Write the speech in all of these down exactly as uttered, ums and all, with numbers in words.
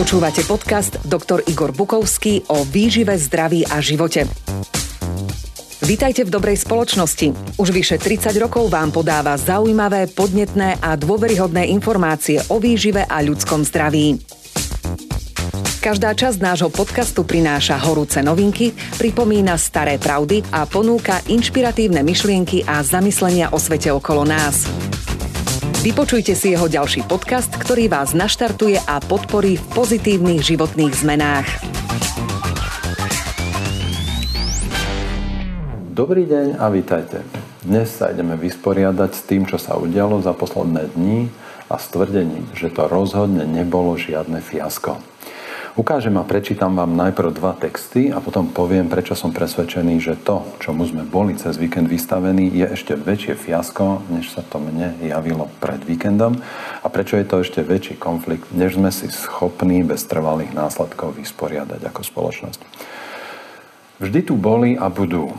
Počúvate podcast doktor Igor Bukovský o výžive, zdraví a živote. Vítajte v dobrej spoločnosti. Už vyše tridsať rokov vám podáva zaujímavé, podnetné a dôveryhodné informácie o výžive a ľudskom zdraví. Každá časť nášho podcastu prináša horúce novinky, pripomína staré pravdy a ponúka inšpiratívne myšlienky a zamyslenia o svete okolo nás. Vypočujte si jeho ďalší podcast, ktorý vás naštartuje a podporí v pozitívnych životných zmenách. Dobrý deň a vítajte. Dnes sa ideme vysporiadať s tým, čo sa udialo za posledné dni a s tvrdením, že to rozhodne nebolo žiadne fiasko. Ukážem a prečítam vám najprv dva texty a potom poviem, prečo som presvedčený, že to, čomu sme boli cez víkend vystavení, je ešte väčšie fiasko, než sa to mne javilo pred víkendom a prečo je to ešte väčší konflikt, než sme si schopní bez trvalých následkov vysporiadať ako spoločnosť. Vždy tu boli a budú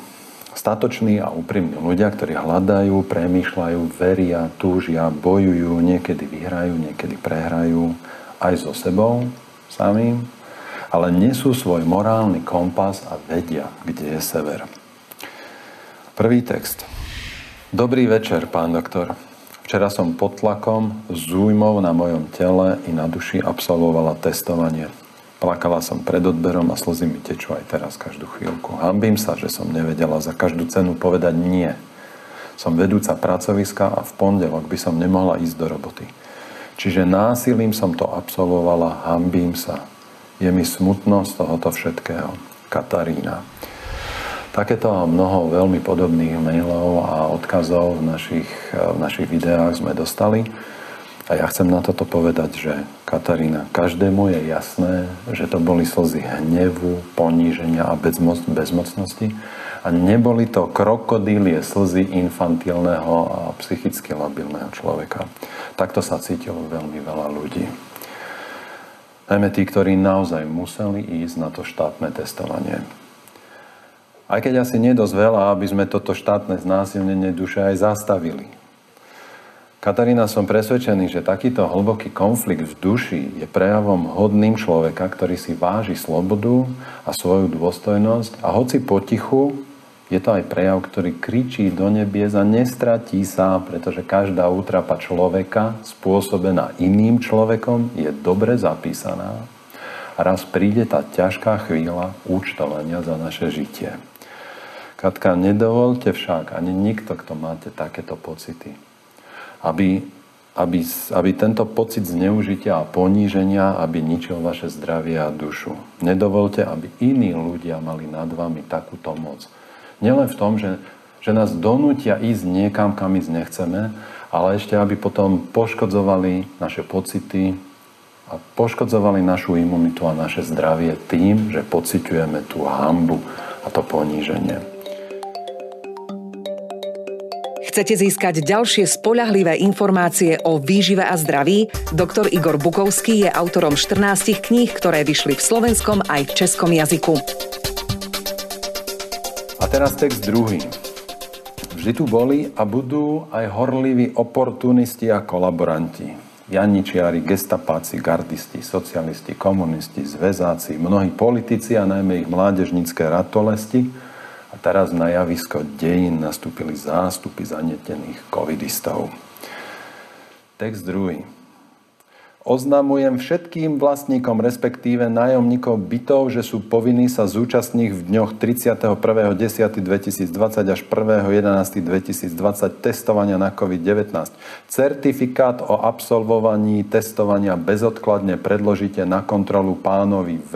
statoční a úprimní ľudia, ktorí hľadajú, premýšľajú, veria, túžia, bojujú, niekedy vyhrajú, niekedy prehrajú aj so sebou samým, ale nesú svoj morálny kompas a vedia, kde je sever. Prvý text. Dobrý večer, pán doktor. Včera som pod tlakom s újmou na mojom tele i na duši absolvovala testovanie. Plakala som pred odberom a slzy mi tečú aj teraz každú chvíľku. Hanbím sa, že som nevedela za každú cenu povedať nie. Som vedúca pracoviska a v pondelok by som nemohla ísť do roboty. Čiže násilím som to absolvovala, hanbím sa. Je mi smutno z tohoto všetkého. Katarína. Takéto mnoho veľmi podobných mailov a odkazov v našich, v našich videách sme dostali. A ja chcem na toto povedať, že Katarína, každému je jasné, že to boli slzy hnevu, poníženia a bezmoc, bezmocnosti. A neboli to krokodílie slzy infantilného a psychicky labilného človeka. Takto sa cítilo veľmi veľa ľudí. Najmä tí, ktorí naozaj museli ísť na to štátne testovanie. Aj keď asi nedosť veľa, aby sme toto štátne znásilnenie duše aj zastavili. Katarína, som presvedčený, že takýto hlboký konflikt v duši je prejavom hodným človeka, ktorý si váži slobodu a svoju dôstojnosť a hoci potichu, je to aj prejav, ktorý kričí do nebies a nestratí sa, pretože každá útrapa človeka spôsobená iným človekom je dobre zapísaná. A raz príde tá ťažká chvíľa účtovania za naše žitie. Katka, nedovolte však ani nikto, kto máte takéto pocity, aby, aby, aby tento pocit zneužitia a poníženia, aby ničil vaše zdravie a dušu. Nedovolte, aby iní ľudia mali nad vami takúto moc. Nielen v tom, že, že nás donútia ísť niekam, kam ísť nechceme, ale ešte, aby potom poškodzovali naše pocity a poškodzovali našu imunitu a naše zdravie tým, že pociťujeme tú hanbu a to poníženie. Chcete získať ďalšie spoľahlivé informácie o výžive a zdraví? Doktor Igor Bukovský je autorom štrnástich kníh, ktoré vyšli v slovenskom aj v českom jazyku. A teraz text druhý. Vždy tu boli a budú aj horliví oportunisti a kolaboranti. Janičiari, gestapáci, gardisti, socialisti, komunisti, zväzáci, mnohí politici a najmä ich mládežnícke ratolesti. A teraz na javisko dejín nastúpili zástupy zanietených covidistov. Text druhý. Oznamujem všetkým vlastníkom, respektíve nájomníkov bytov, že sú povinní sa zúčastniť v dňoch tridsiateho prvého októbra dvetisícdvadsať až prvého jedenásteho dvetisícdvadsať testovania na kovid devätnásť. Certifikát o absolvovaní testovania bezodkladne predložite na kontrolu pánovi V.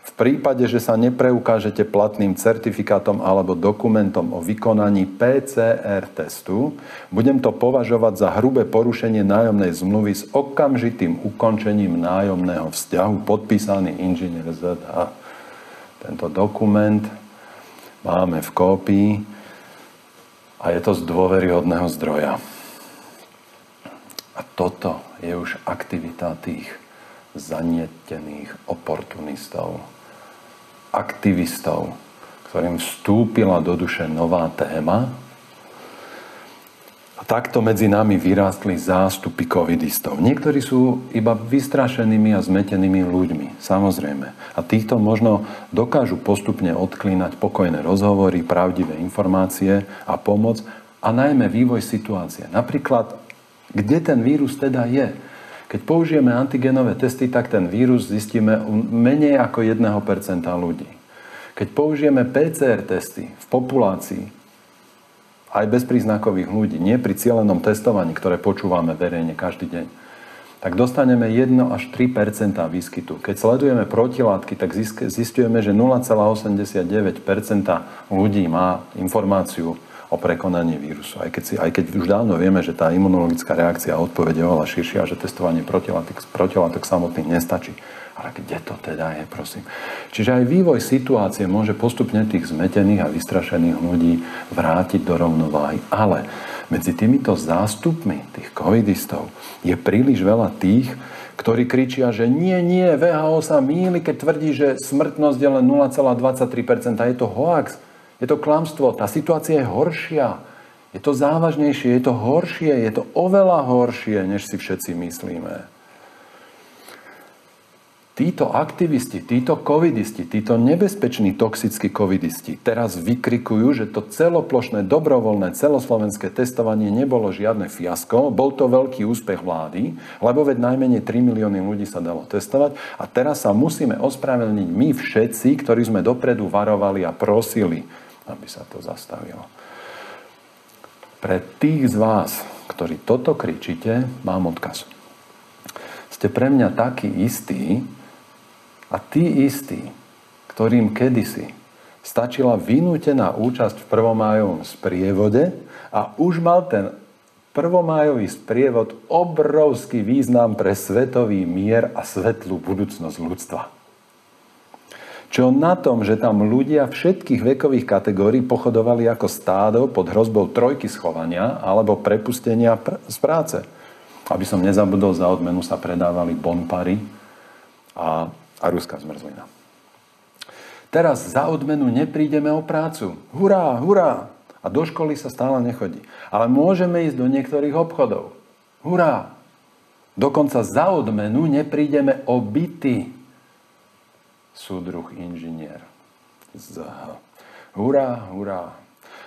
V prípade, že sa nepreukážete platným certifikátom alebo dokumentom o vykonaní pé cé er testu, budem to považovať za hrubé porušenie nájomnej zmluvy s okamžitým ukončením nájomného vzťahu, podpísaný inžinier zet há. Tento dokument máme v kópii a je to z dôveryhodného zdroja. A toto je už aktivita tých zanietených oportunistov, aktivistov, ktorým vstúpila do duše nová téma a takto medzi nami vyrástli zástupy covidistov. Niektorí sú iba vystrašenými a zmetenými ľuďmi, samozrejme. A týchto možno dokážu postupne odklínať pokojné rozhovory, pravdivé informácie a pomoc a najmä vývoj situácie. Napríklad, kde ten vírus teda je? Keď použijeme antigenové testy, tak ten vírus zistíme u menej ako jedno percento ľudí. Keď použijeme pé cé er testy v populácii, aj bezpríznakových ľudí, nie pri cielenom testovaní, ktoré počúvame verejne každý deň, tak dostaneme jedno až tri percentá výskytu. Keď sledujeme protilátky, tak zistujeme, že nula celá osemdesiatdeväť percenta ľudí má informáciu o prekonaní vírusu. Aj keď, si, aj keď už dávno vieme, že tá imunologická reakcia a odpoveď je oveľa širšia, že testovanie protilátok, protilátok samotných nestačí. Ale kde to teda je, prosím? Čiže aj vývoj situácie môže postupne tých zmetených a vystrašených ľudí vrátiť do rovnováhy. Ale medzi týmito zástupmi tých covidistov je príliš veľa tých, ktorí kričia, že nie, nie, vé há ó sa mýli, keď tvrdí, že smrtnosť je len nula celá dvadsaťtri percenta. Je to hoax, je to klamstvo, tá situácia je horšia. Je to závažnejšie, je to horšie, je to oveľa horšie, než si všetci myslíme. Títo aktivisti, títo covidisti, títo nebezpeční toxickí covidisti teraz vykrikujú, že to celoplošné, dobrovoľné, celoslovenské testovanie nebolo žiadne fiasko, bol to veľký úspech vlády, lebo veď najmenej tri milióny ľudí sa dalo testovať a teraz sa musíme ospravedlniť my všetci, ktorí sme dopredu varovali a prosili, aby sa to zastavilo. Pre tých z vás, ktorí toto kričíte, mám odkaz. Ste pre mňa takí istí, a tí istí, ktorým kedysi stačila vynútená účasť v prvomájovom sprievode a už mal ten prvomájový sprievod obrovský význam pre svetový mier a svetlú budúcnosť ľudstva. Čo na tom, že tam ľudia všetkých vekových kategórií pochodovali ako stádo pod hrozbou trojky schovania alebo prepustenia pr- z práce. Aby som nezabudol, za odmenu sa predávali bonpary a a ruská zmrzlina. Teraz za odmenu neprídeme o prácu. Hurá, hurá! A do školy sa stále nechodí. Ale môžeme ísť do niektorých obchodov. Hurá! Dokonca za odmenu neprídeme o byty. Súdruh inžinier. Zah. Hurá, hurá!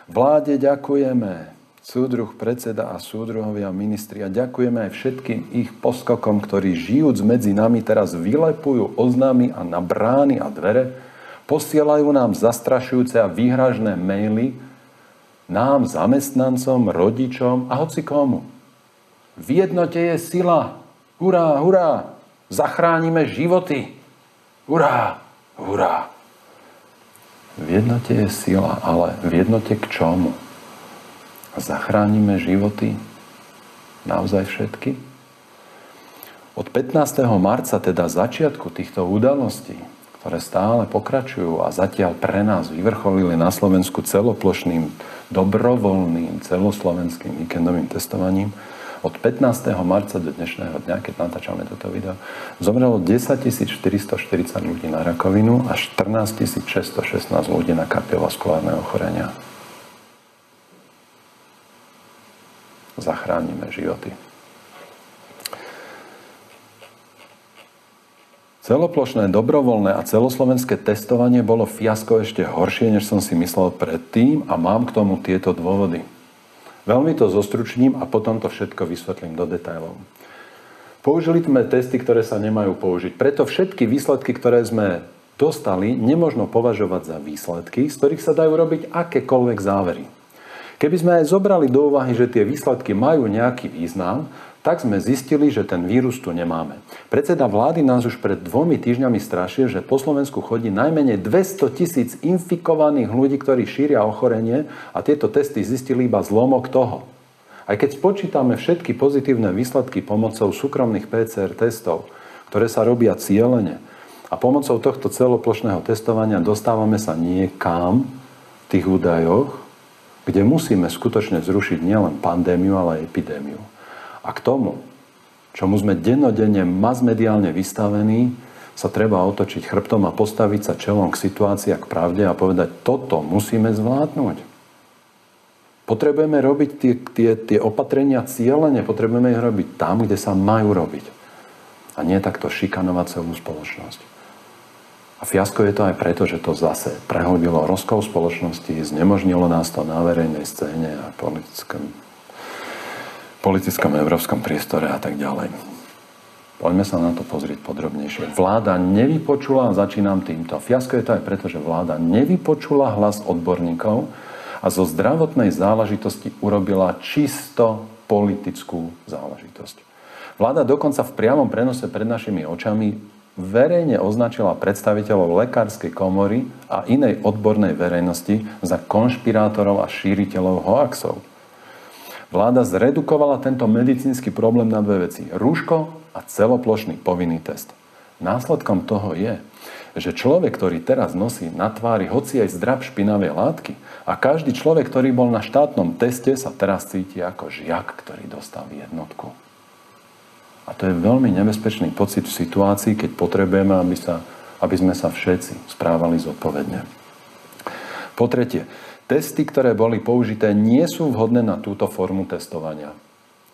Vláde ďakujeme. Súdruh, predseda a súdruhovia ministri a ďakujeme aj všetkým ich poskokom, ktorí žijúc medzi nami teraz vylepujú oznámy a na brány a dvere, posielajú nám zastrašujúce a výhražné maily nám, zamestnancom, rodičom a hoci komu. V jednote je sila. Hurá, hurá. Zachránime životy. Hurá, hurá. V jednote je sila, ale v jednote k čomu? Zachránime životy naozaj všetky? Od pätnásteho marca, teda začiatku týchto udalostí, ktoré stále pokračujú a zatiaľ pre nás vyvrcholili na Slovensku celoplošným, dobrovoľným, celoslovenským víkendovým testovaním, od pätnásteho marca do dnešného dňa, keď natáčame toto video, zomrelo desaťtisíc štyristoštyridsať ľudí na rakovinu a štrnásťtisíc šesťstošestnásť ľudí na kardiovaskulárne ochorenia. Zachránime životy. Celoplošné, dobrovoľné a celoslovenské testovanie bolo fiasko ešte horšie, než som si myslel predtým a mám k tomu tieto dôvody. Veľmi to zostručním a potom to všetko vysvetlím do detailov. Použili sme testy, ktoré sa nemajú použiť. Preto všetky výsledky, ktoré sme dostali, nemožno považovať za výsledky, z ktorých sa dajú robiť akékoľvek závery. Keby sme aj zobrali do úvahy, že tie výsledky majú nejaký význam, tak sme zistili, že ten vírus tu nemáme. Predseda vlády nás už pred dvomi týždňami strašil, že po Slovensku chodí najmenej dvestotisíc infikovaných ľudí, ktorí šíria ochorenie a tieto testy zistili iba zlomok toho. Aj keď spočítame všetky pozitívne výsledky pomocou súkromných pé cé er testov, ktoré sa robia cielene a pomocou tohto celoplošného testovania dostávame sa niekam v tých údajoch, kde musíme skutočne zrušiť nielen pandémiu, ale aj epidémiu. A k tomu, čomu sme dennodenne masmediálne vystavení, sa treba otočiť chrbtom a postaviť sa čelom k situácii a k pravde a povedať, toto musíme zvládnuť. Potrebujeme robiť tie, tie, tie opatrenia cieľene, potrebujeme ich robiť tam, kde sa majú robiť. A nie takto šikanovať celú spoločnosť. A fiasko je to aj preto, že to zase prehlbilo rozkol spoločnosti, znemožnilo nás to na verejnej scéne a politickom, politickom európskom priestore a tak ďalej. Poďme sa na to pozrieť podrobnejšie. Vláda nevypočula, začínam týmto, fiasko je to aj preto, že vláda nevypočula hlas odborníkov, a zo zdravotnej záležitosti urobila čisto politickú záležitosť. Vláda dokonca v priamom prenose pred našimi očami verejne označila predstaviteľov lekárskej komory a inej odbornej verejnosti za konšpirátorov a šíriteľov hoaxov. Vláda zredukovala tento medicínsky problém na dve veci. Rúško a celoplošný povinný test. Následkom toho je, že človek, ktorý teraz nosí na tvári hoci aj zdrab špinavej látky a každý človek, ktorý bol na štátnom teste, sa teraz cíti ako žiak, ktorý dostal jednotku. A to je veľmi nebezpečný pocit v situácii, keď potrebujeme, aby, sa, aby sme sa všetci správali zodpovedne. Po tretie, testy, ktoré boli použité, nie sú vhodné na túto formu testovania.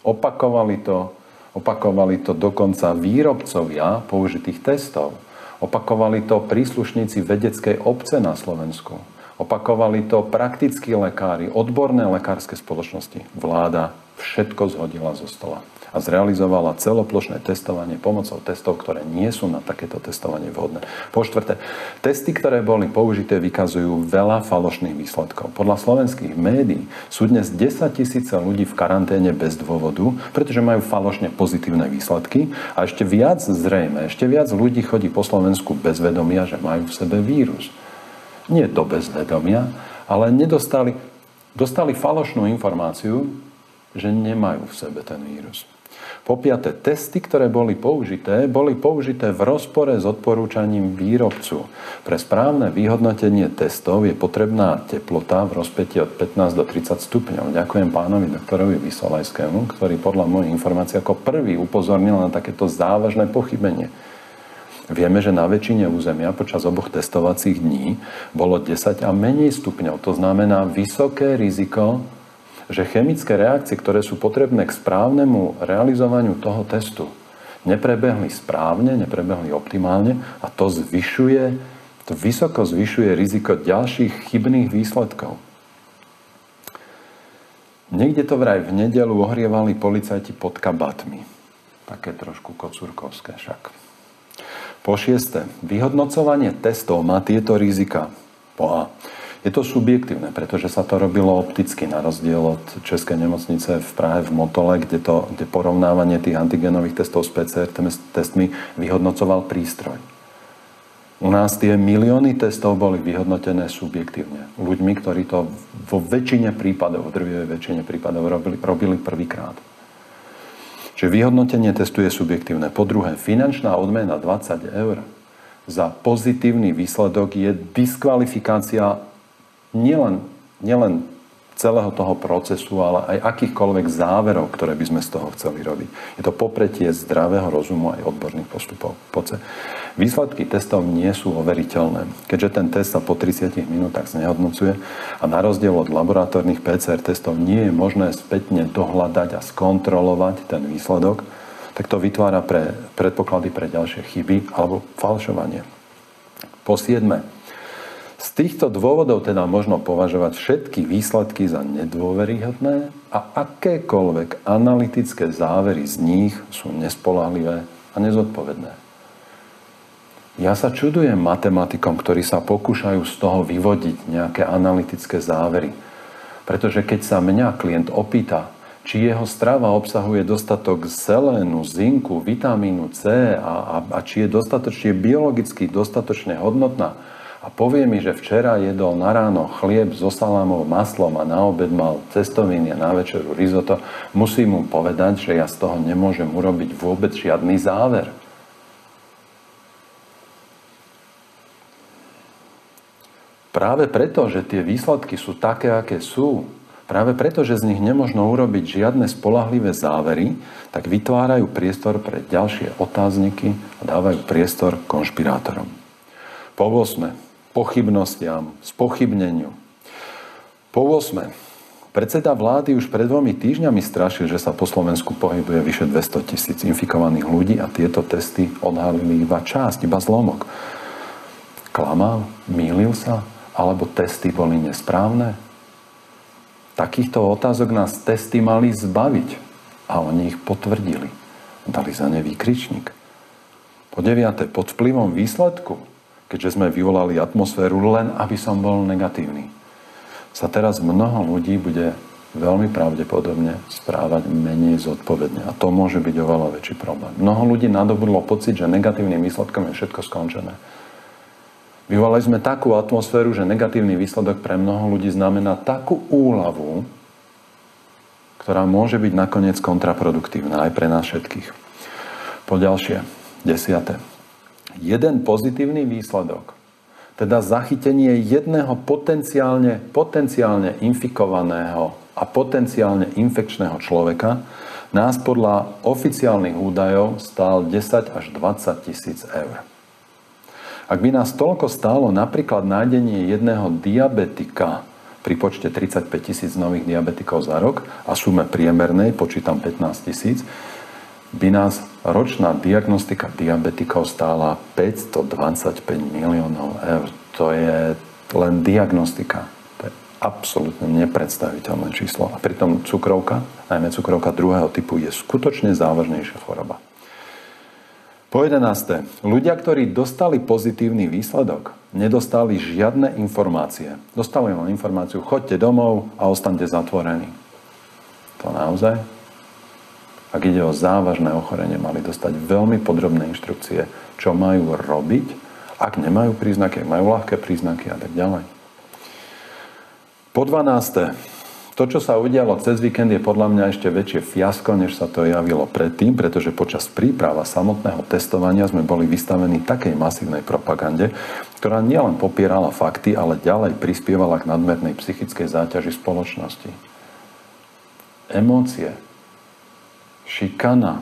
Opakovali to, opakovali to dokonca výrobcovia použitých testov. Opakovali to príslušníci vedeckej obce na Slovensku. Opakovali to praktickí lekári, odborné lekárske spoločnosti. Vláda všetko zhodila zo stola a zrealizovala celoplošné testovanie pomocou testov, ktoré nie sú na takéto testovanie vhodné. Po štvrté, testy, ktoré boli použité, vykazujú veľa falošných výsledkov. Podľa slovenských médií sú dnes desaťtisíc ľudí v karanténe bez dôvodu, pretože majú falošne pozitívne výsledky a ešte viac zrejme, ešte viac ľudí chodí po Slovensku bez vedomia, že majú v sebe vírus. Nie to bez vedomia, ale nedostali, dostali falošnú informáciu, že nemajú v sebe ten vírus. Po piate, testy, ktoré boli použité, boli použité v rozpore s odporúčaním výrobcu. Pre správne vyhodnotenie testov je potrebná teplota v rozpätí od pätnásť do tridsať stupňov. Ďakujem pánovi doktorovi Vysolajskému, ktorý podľa mojej informácie ako prvý upozornil na takéto závažné pochybenie. Vieme, že na väčšine územia počas oboch testovacích dní bolo desať a menej stupňov. To znamená vysoké riziko, že chemické reakcie, ktoré sú potrebné k správnemu realizovaniu toho testu, neprebehli správne, neprebehli optimálne a to zvyšuje, to vysoko zvyšuje riziko ďalších chybných výsledkov. Niekde to vraj v nedeľu ohrievali policajti pod kabátmi. Také trošku kocúrkovské však. Po šieste, vyhodnocovanie testov má tieto rizika. Po A. Je to subjektívne, pretože sa to robilo opticky, na rozdiel od Českej nemocnice v Prahe v Motole, kde, to, kde porovnávanie tých antigenových testov s pé cé er testmi vyhodnocoval prístroj. U nás tie milióny testov boli vyhodnotené subjektívne. Ľuďmi, ktorí to vo väčšine prípadov, v drvivej väčšine prípadov robili, robili prvýkrát. Čiže vyhodnotenie testu je subjektívne. Po druhé, finančná odmena dvadsať eur za pozitívny výsledok je diskvalifikácia Nielen, nielen celého toho procesu, ale aj akýchkoľvek záverov, ktoré by sme z toho chceli robiť. Je to popretie zdravého rozumu aj odborných postupov. Výsledky testov nie sú overiteľné, keďže ten test sa po tridsiatich minútach znehodnocuje a na rozdiel od laboratórnych pé cé er testov nie je možné spätne dohľadať a skontrolovať ten výsledok, tak to vytvára pre predpoklady pre ďalšie chyby alebo falšovanie. Po siedme, z týchto dôvodov teda možno považovať všetky výsledky za nedôveryhodné a akékoľvek analytické závery z nich sú nespoľahlivé a nezodpovedné. Ja sa čudujem matematikom, ktorí sa pokúšajú z toho vyvodiť nejaké analytické závery. Pretože keď sa mňa klient opýta, či jeho strava obsahuje dostatok selénu, zinku, vitamínu C a, a, a či je dostatočne biologicky dostatočne hodnotná, a povie mi, že včera jedol na ráno chlieb so salámov, maslom a na obed mal cestoviny a na večeru risotto, musím mu povedať, že ja z toho nemôžem urobiť vôbec žiadny záver. Práve preto, že tie výsledky sú také, aké sú, práve preto, že z nich nemožno urobiť žiadne spoľahlivé závery, tak vytvárajú priestor pre ďalšie otázniky a dávajú priestor konšpirátorom. Po ôsme, pochybnostiam, spochybneniu. Po ôsme, Predseda vlády už pred dvomi týždňami strašil, že sa po Slovensku pohybuje vyše dvestotisíc infikovaných ľudí a tieto testy odhalili iba časť, iba zlomok. Klamal? Mýlil sa? Alebo testy boli nesprávne? Takýchto otázok nás testy mali zbaviť a oni ich potvrdili. Dali za ne výkričník. Po deviate, pod vplyvom výsledku, keďže sme vyvolali atmosféru len, aby som bol negatívny, sa teraz mnoho ľudí bude veľmi pravdepodobne správať menej zodpovedne. A to môže byť oveľa väčší problém. Mnoho ľudí nadobudlo pocit, že negatívnym výsledkom je všetko skončené. Vyvolali sme takú atmosféru, že negatívny výsledok pre mnoho ľudí znamená takú úľavu, ktorá môže byť nakoniec kontraproduktívna aj pre nás všetkých. Po ďalšie, desiate. Jeden pozitívny výsledok, teda zachytenie jedného potenciálne, potenciálne infikovaného a potenciálne infekčného človeka, nás podľa oficiálnych údajov stál desať až dvadsať tisíc eur. Ak by nás toľko stálo napríklad nájdenie jedného diabetika pri počte tridsaťpäť tisíc nových diabetikov za rok a sume priemernej, počítam pätnásť tisíc, by nás ročná diagnostika diabetikov stála päťstodvadsaťpäť miliónov eur. To je len diagnostika. To je absolútne nepredstaviteľné číslo. A pritom cukrovka, najmä cukrovka druhého typu, je skutočne závažnejšia choroba. Po jedenáste. Ľudia, ktorí dostali pozitívny výsledok, nedostali žiadne informácie. Dostali len informáciu, choďte domov a ostaňte zatvorení. To naozaj? Ak ide o závažné ochorenie, mali dostať veľmi podrobné inštrukcie, čo majú robiť, ak nemajú príznaky, majú ľahké príznaky a tak ďalej. Po dvanáste. To, čo sa udialo cez víkend, je podľa mňa ešte väčšie fiasko, než sa to javilo predtým, pretože počas príprava samotného testovania sme boli vystavení takej masívnej propagande, ktorá nielen popierala fakty, ale ďalej prispievala k nadmernej psychickej záťaži spoločnosti. Emócie, šikana,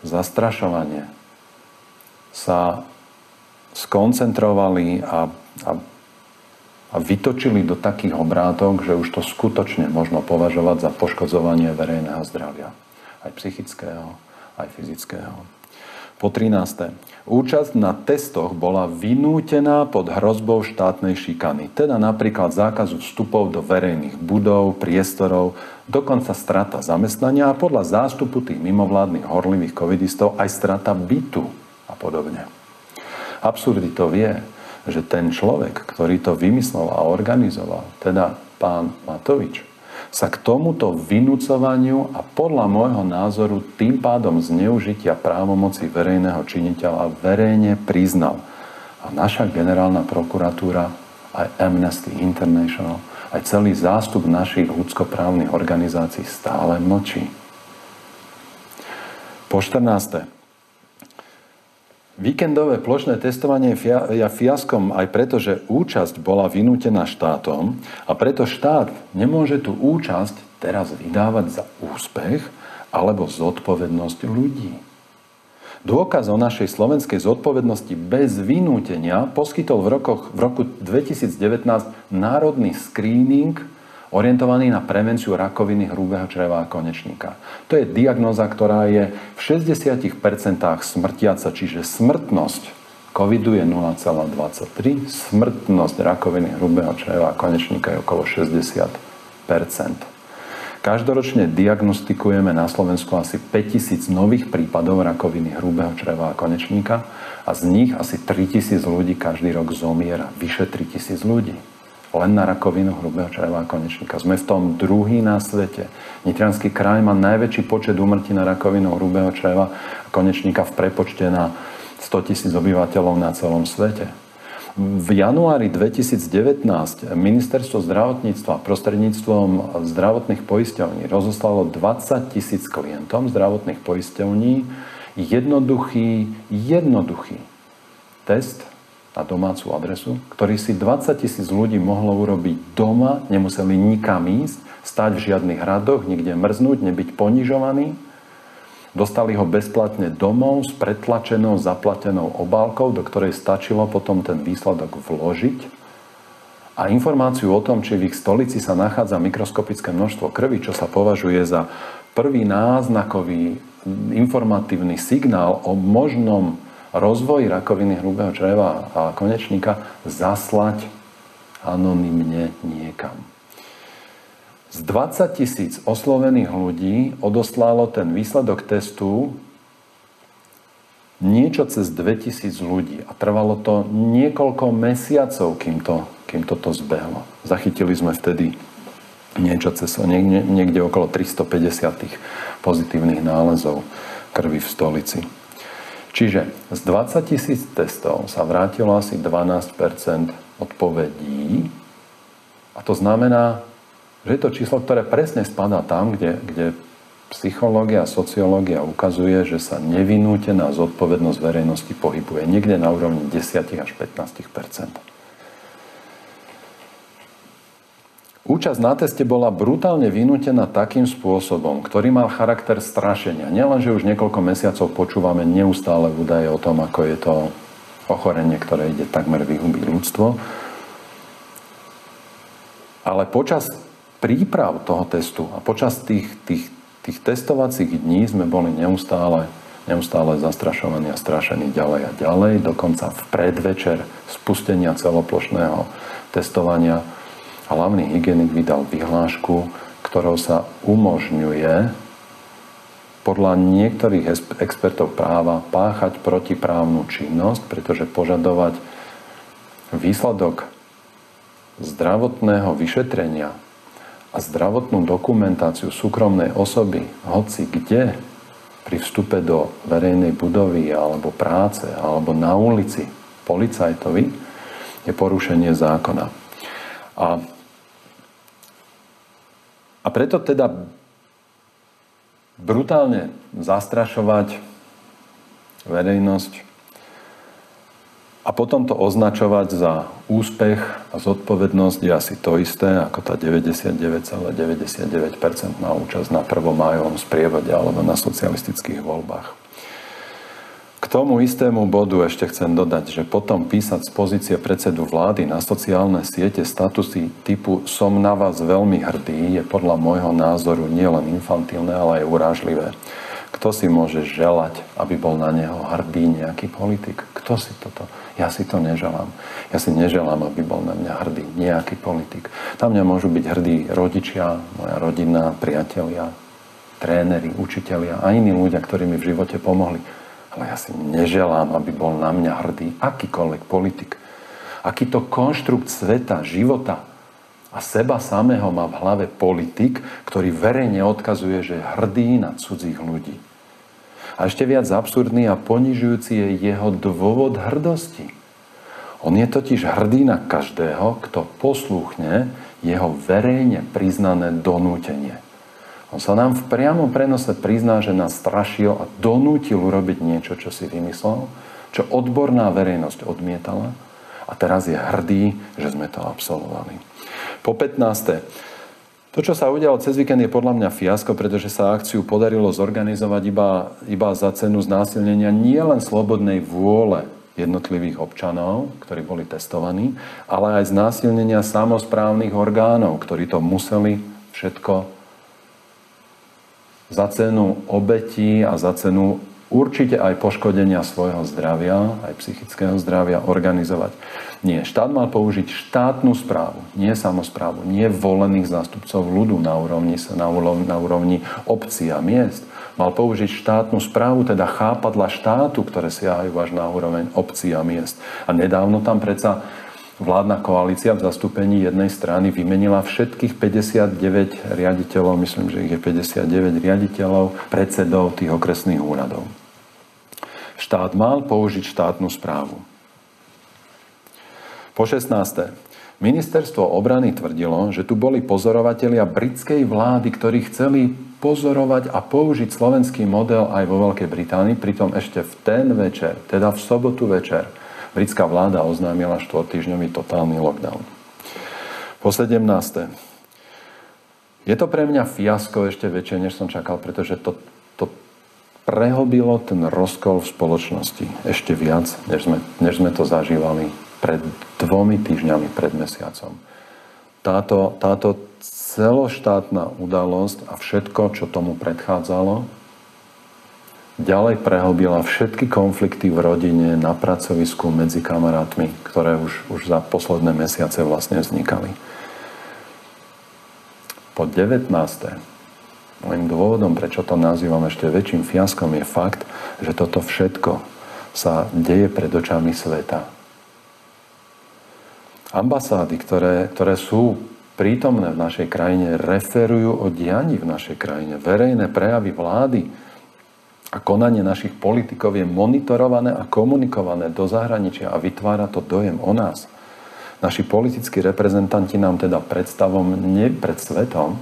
zastrašovanie sa skoncentrovali a, a, a vytočili do takých obrátok, že už to skutočne možno považovať za poškodzovanie verejného zdravia. Aj psychického, aj fyzického. Po trináste. Účasť na testoch bola vynútená pod hrozbou štátnej šikany. Teda napríklad zákazu vstupov do verejných budov, priestorov, dokonca strata zamestnania a podľa zástupu tých mimovládnych horlivých covidistov aj strata bytu a podobne. Absurditou je, že ten človek, ktorý to vymyslel a organizoval, teda pán Matovič, sa k tomuto vynúcovaniu a podľa môjho názoru tým pádom zneužitia právomoci verejného činiteľa verejne priznal. A naša generálna prokuratúra, aj Amnesty International, aj celý zástup našich ľudskoprávnych organizácií stále mlčí. Po štrnáste. Víkendové plošné testovanie je fiaskom aj preto, že účasť bola vynútená štátom a preto štát nemôže tú účasť teraz vydávať za úspech alebo zodpovednosť ľudí. Dôkaz o našej slovenskej zodpovednosti bez vynútenia poskytol v, rokoch, v roku dvetisícdevätnásť národný screening orientovaný na prevenciu rakoviny hrubého čreva a konečníka. To je diagnóza, ktorá je v šesťdesiat percent smrtiaca, čiže smrtnosť covidu je nula celá dvadsaťtri, smrtnosť rakoviny hrubého čreva a konečníka je okolo šesťdesiat percent. Každoročne diagnostikujeme na Slovensku asi päťtisíc nových prípadov rakoviny hrubého čreva a konečníka a z nich asi tritisíc ľudí každý rok zomiera, vyše tritisíc ľudí. Len na rakovinu hrubého čreva a konečníka. Sme v tom druhý na svete. Nitrianský kraj má najväčší počet úmrtí na rakovinu hrubého čreva a konečníka v prepočte na sto tisíc obyvateľov na celom svete. V januári dvetisícdevätnásť ministerstvo zdravotníctva prostredníctvom zdravotných poisťovní rozoslalo dvadsaťtisíc klientom zdravotných poisťovní jednoduchý, jednoduchý test na domácu adresu, ktorý si dvadsaťtisíc ľudí mohlo urobiť doma, nemuseli nikam ísť, stať v žiadnych hradoch, nikde mrznúť, nebyť ponižovaní. Dostali ho bezplatne domov s pretlačenou, zaplatenou obálkou, do ktorej stačilo potom ten výsledok vložiť a informáciu o tom, či v ich stolici sa nachádza mikroskopické množstvo krvi, čo sa považuje za prvý náznakový informatívny signál o možnom rozvoji rakoviny hrubého čreva a konečníka, zaslať anonymne niekam. Z dvadsať tisíc oslovených ľudí odoslalo ten výsledok testu niečo cez dvetisíc ľudí a trvalo to niekoľko mesiacov, kým, to, kým toto zbehlo. Zachytili sme vtedy niečo cez, niekde, niekde okolo tristopäťdesiat pozitívnych nálezov krvi v stolici. Čiže z dvadsať tisíc testov sa vrátilo asi dvanásť percent odpovedí. A to znamená, že je to číslo, ktoré presne spadá tam, kde, kde psychológia a sociológia ukazuje, že sa nevinútená zodpovednosť verejnosti pohybuje niekde na úrovni desať až pätnásť percent. Účasť na teste bola brutálne vynútená takým spôsobom, ktorý mal charakter strašenia. Nielenže už niekoľko mesiacov počúvame neustále údaje o tom, ako je to ochorenie, ktoré ide takmer vyhubiť ľudstvo. Ale počas príprav toho testu a počas tých, tých, tých testovacích dní sme boli neustále, neustále zastrašovaní a strašení ďalej a ďalej. Dokonca v predvečer spustenia celoplošného testovania a hlavný hygienik vydal vyhlášku, ktorou sa umožňuje podľa niektorých expertov práva páchať protiprávnu činnosť, pretože požadovať výsledok zdravotného vyšetrenia a zdravotnú dokumentáciu súkromnej osoby hoci kde pri vstupe do verejnej budovy alebo práce alebo na ulici policajtovi je porušenie zákona. A A preto teda brutálne zastrašovať verejnosť a potom to označovať za úspech a zodpovednosť je asi to isté, ako tá deväťdesiatdeväť celá deväťdesiatdeväť percent na účasť na prvomájovom sprievode alebo na socialistických voľbách. K tomu istému bodu ešte chcem dodať, že potom písať z pozície predsedu vlády na sociálne siete statusy typu som na vás veľmi hrdý je podľa môjho názoru nielen infantilné, ale aj urážlivé. Kto si môže želať, aby bol na neho hrdý nejaký politik? Kto si toto? Ja si to neželám. Ja si neželám, aby bol na mňa hrdý nejaký politik. Na mňa môžu byť hrdí rodičia, moja rodina, priatelia, tréneri, učitelia a iní ľudia, ktorí mi v živote pomohli. Ale ja si neželám, aby bol na mňa hrdý akýkoľvek politik. Akýto konštrukt sveta, života a seba samého má v hlave politik, ktorý verejne odkazuje, že je hrdý na cudzích ľudí. A ešte viac absurdný a ponižujúci je jeho dôvod hrdosti. On je totiž hrdý na každého, kto poslúchne jeho verejne priznané donútenie. On sa nám v priamom prenose prizná, že nás strašil a donútil urobiť niečo, čo si vymyslel, čo odborná verejnosť odmietala a teraz je hrdý, že sme to absolvovali. Po pätnáste. To, čo sa udialo cez víkend, je podľa mňa fiasko, pretože sa akciu podarilo zorganizovať iba, iba za cenu znásilnenia nielen slobodnej vôle jednotlivých občanov, ktorí boli testovaní, ale aj znásilnenia samosprávnych orgánov, ktorí to museli všetko za cenu obetí a za cenu určite aj poškodenia svojho zdravia, aj psychického zdravia organizovať. Nie, štát mal použiť štátnu správu, nie samosprávu, nie volených zástupcov ľudu na úrovni, na úrovni, na úrovni obcí a miest. Mal použiť štátnu správu, teda chápadla štátu, ktoré siahajú až na úroveň obcí a miest. A nedávno tam predsa vládna koalícia v zastúpení jednej strany vymenila všetkých päťdesiatdeväť riaditeľov, myslím, že ich je päťdesiatdeväť riaditeľov, predsedov tých okresných úradov. Štát mal použiť štátnu správu. Po šestnáste. Ministerstvo obrany tvrdilo, že tu boli pozorovatelia britskej vlády, ktorí chceli pozorovať a použiť slovenský model aj vo Veľkej Británii, pritom ešte v ten večer, teda v sobotu večer, britská vláda oznámila štvortýždňový totálny lockdown. Po sedemnáste. Je to pre mňa fiasko ešte väčšie, než som čakal, pretože to, to prehlbilo ten rozkol v spoločnosti ešte viac, než sme, než sme to zažívali pred dvomi týždňami, pred mesiacom. Táto, táto celoštátna udalosť a všetko, čo tomu predchádzalo, ďalej prehlbila všetky konflikty v rodine, na pracovisku, medzi kamarátmi, ktoré už, už za posledné mesiace vlastne vznikali. Po devätnástej môjim dôvodom, prečo to nazývam ešte väčším fiaskom, je fakt, že toto všetko sa deje pred očami sveta. Ambasády, ktoré, ktoré sú prítomné v našej krajine, referujú o dianí v našej krajine. Verejné prejavy vlády a konanie našich politikov je monitorované a komunikované do zahraničia a vytvára to dojem o nás. Naši politickí reprezentanti nám teda predstavom, ne, pred svetom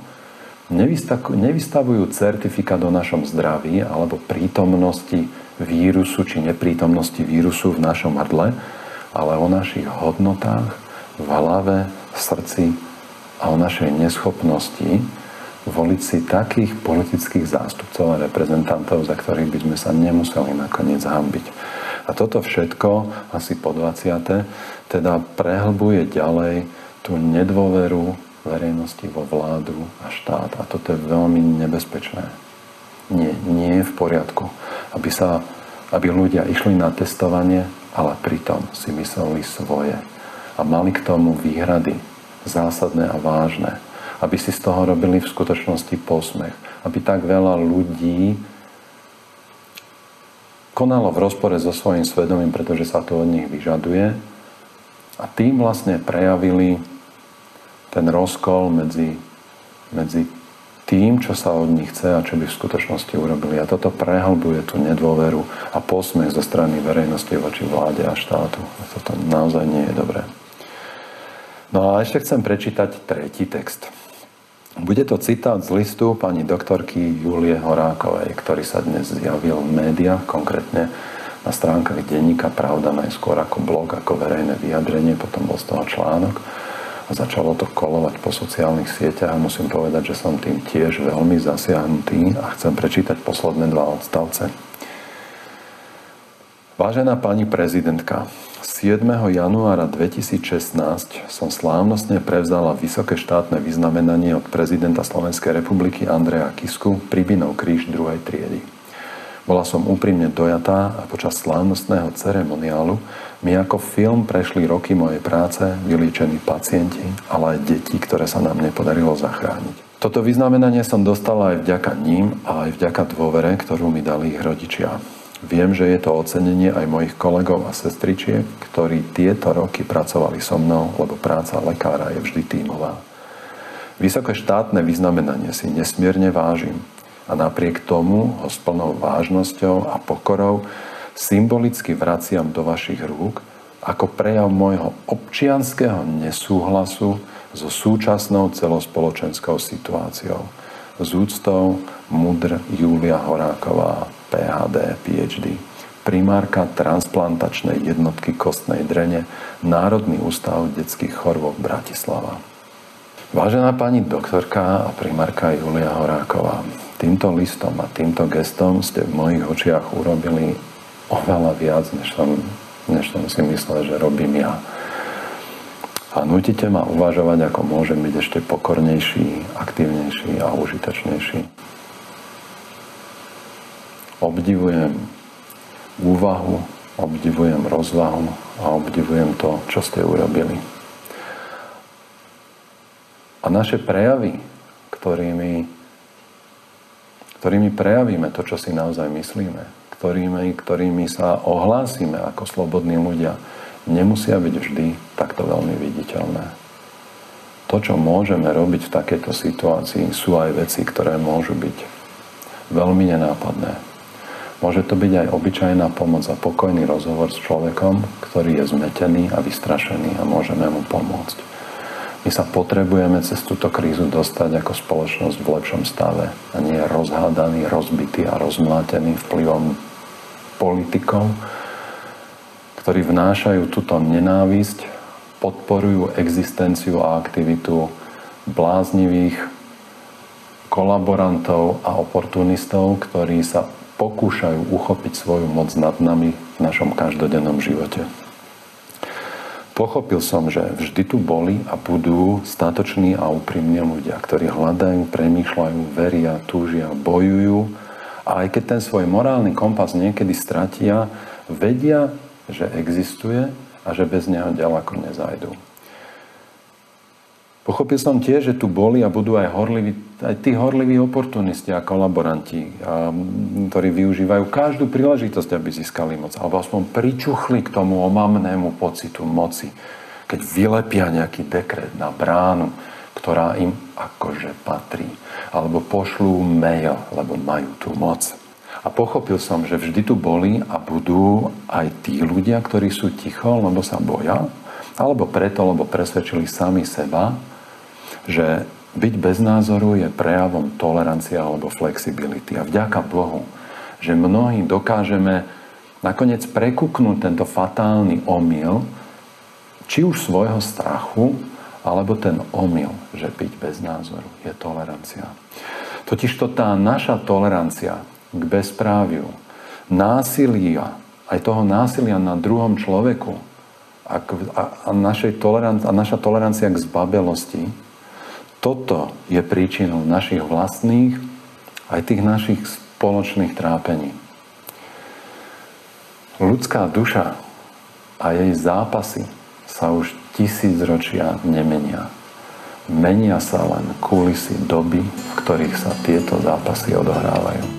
nevystavujú certifikát o našom zdraví alebo prítomnosti vírusu či neprítomnosti vírusu v našom hrdle, ale o našich hodnotách v hlave, v srdci a o našej neschopnosti voliť si takých politických zástupcov a reprezentantov, za ktorých by sme sa nemuseli nakoniec hanbiť. A toto všetko, asi po dvadsiate, teda prehlbuje ďalej tú nedôveru verejnosti vo vládu a štát. A toto je veľmi nebezpečné. Nie, nie je v poriadku, aby, sa, aby ľudia išli na testovanie, ale pritom si mysleli svoje. A mali k tomu výhrady, zásadné a vážne. Aby si z toho robili v skutočnosti posmech. Aby tak veľa ľudí konalo v rozpore so svojím svedomím, pretože sa to od nich vyžaduje. A tým vlastne prejavili ten rozkol medzi, medzi tým, čo sa od nich chce a čo by v skutočnosti urobili. A toto prehlbuje tú nedôveru a posmech zo strany verejnosti voči vláde a štátu. A toto naozaj nie je dobré. No a ešte chcem prečítať tretí text. Bude to citát z listu pani doktorky Júlie Horákovej, ktorý sa dnes zjavil v médiách, konkrétne na stránkach denníka Pravda, najskôr ako blog, ako verejné vyjadrenie, potom bol z toho článok a začalo to kolovať po sociálnych sieťach a musím povedať, že som tým tiež veľmi zasiahnutý a chcem prečítať posledné dva odstavce. Vážená pani prezidentka, siedmeho januára dvetisícšestnásť som slávnostne prevzala vysoké štátne vyznamenanie od prezidenta Slovenskej republiky Andreja Kisku Pribinov kríž druhej triedy. Bola som úprimne dojatá a počas slávnostného ceremoniálu mi ako film prešli roky mojej práce, vyliečení pacienti, ale aj deti, ktoré sa nám nepodarilo zachrániť. Toto vyznamenanie som dostala aj vďaka ním a aj vďaka dôvere, ktorú mi dali ich rodičia. Viem, že je to ocenenie aj mojich kolegov a sestričiek, ktorí tieto roky pracovali so mnou, lebo práca lekára je vždy tímová. Vysoké štátne vyznamenanie si nesmierne vážim a napriek tomu ho s plnou vážnosťou a pokorou symbolicky vraciam do vašich rúk ako prejav môjho občianskeho nesúhlasu so súčasnou celospoločenskou situáciou. S úctou múdr Júlia Horáková, pé há dé, pé há dé, primárka Transplantačnej jednotky kostnej drene, Národný ústav detských chorôb Bratislava. Vážená pani doktorka a primárka Júlia Horáková, týmto listom a týmto gestom ste v mojich očiach urobili oveľa viac, než som, než som si myslel, že robím ja. A nútite ma uvažovať, ako môžem byť ešte pokornejší, aktívnejší a užitočnejší. Obdivujem úvahu, obdivujem rozvahu a obdivujem to, čo ste urobili. A naše prejavy, ktorými, ktorými prejavíme to, čo si naozaj myslíme, ktorými, ktorými sa ohlásime ako slobodní ľudia, nemusia byť vždy takto veľmi viditeľné. To, čo môžeme robiť v takejto situácii, sú aj veci, ktoré môžu byť veľmi nenápadné. Môže to byť aj obyčajná pomoc a pokojný rozhovor s človekom, ktorý je zmetený a vystrašený a môžeme mu pomôcť. My sa potrebujeme cez túto krízu dostať ako spoločnosť v lepšom stave a nie rozhádaný, rozbitý a rozmlátený vplyvom politikov, ktorí vnášajú túto nenávisť, podporujú existenciu a aktivitu bláznivých kolaborantov a oportunistov, ktorí sa pokúšajú uchopiť svoju moc nad nami v našom každodennom živote. Pochopil som, že vždy tu boli a budú statoční a úprimní ľudia, ktorí hľadajú, premýšľajú, veria, túžia, bojujú. A aj keď ten svoj morálny kompas niekedy stratia, vedia, že existuje a že bez neho ďaleko nezajdú. Pochopil som tiež, že tu boli a budú aj, horliví, aj tí horliví oportunisti a kolaboranti, a, ktorí využívajú každú príležitosť, aby získali moc. Alebo aspoň pričuchli k tomu omamnému pocitu moci, keď vylepia nejaký dekret na bránu, ktorá im akože patrí. Alebo pošlú mail, lebo majú tú moc. A pochopil som, že vždy tu boli a budú aj tí ľudia, ktorí sú ticho, lebo sa boja, alebo preto, lebo presvedčili sami seba, že byť bez názoru je prejavom tolerancie alebo flexibility. A vďaka Bohu, že mnohí dokážeme nakoniec prekuknúť tento fatálny omyl, či už svojho strachu, alebo ten omyl, že byť bez názoru je tolerancia. Totižto tá naša tolerancia k bezpráviu, násilia, aj toho násilia na druhom človeku, a, a, našej toleran- a naša tolerancia k zbabelosti, toto je príčinou našich vlastných aj tých našich spoločných trápení. Ľudská duša a jej zápasy sa už tisícročia nemenia. Menia sa len kulisy doby, v ktorých sa tieto zápasy odohrávajú.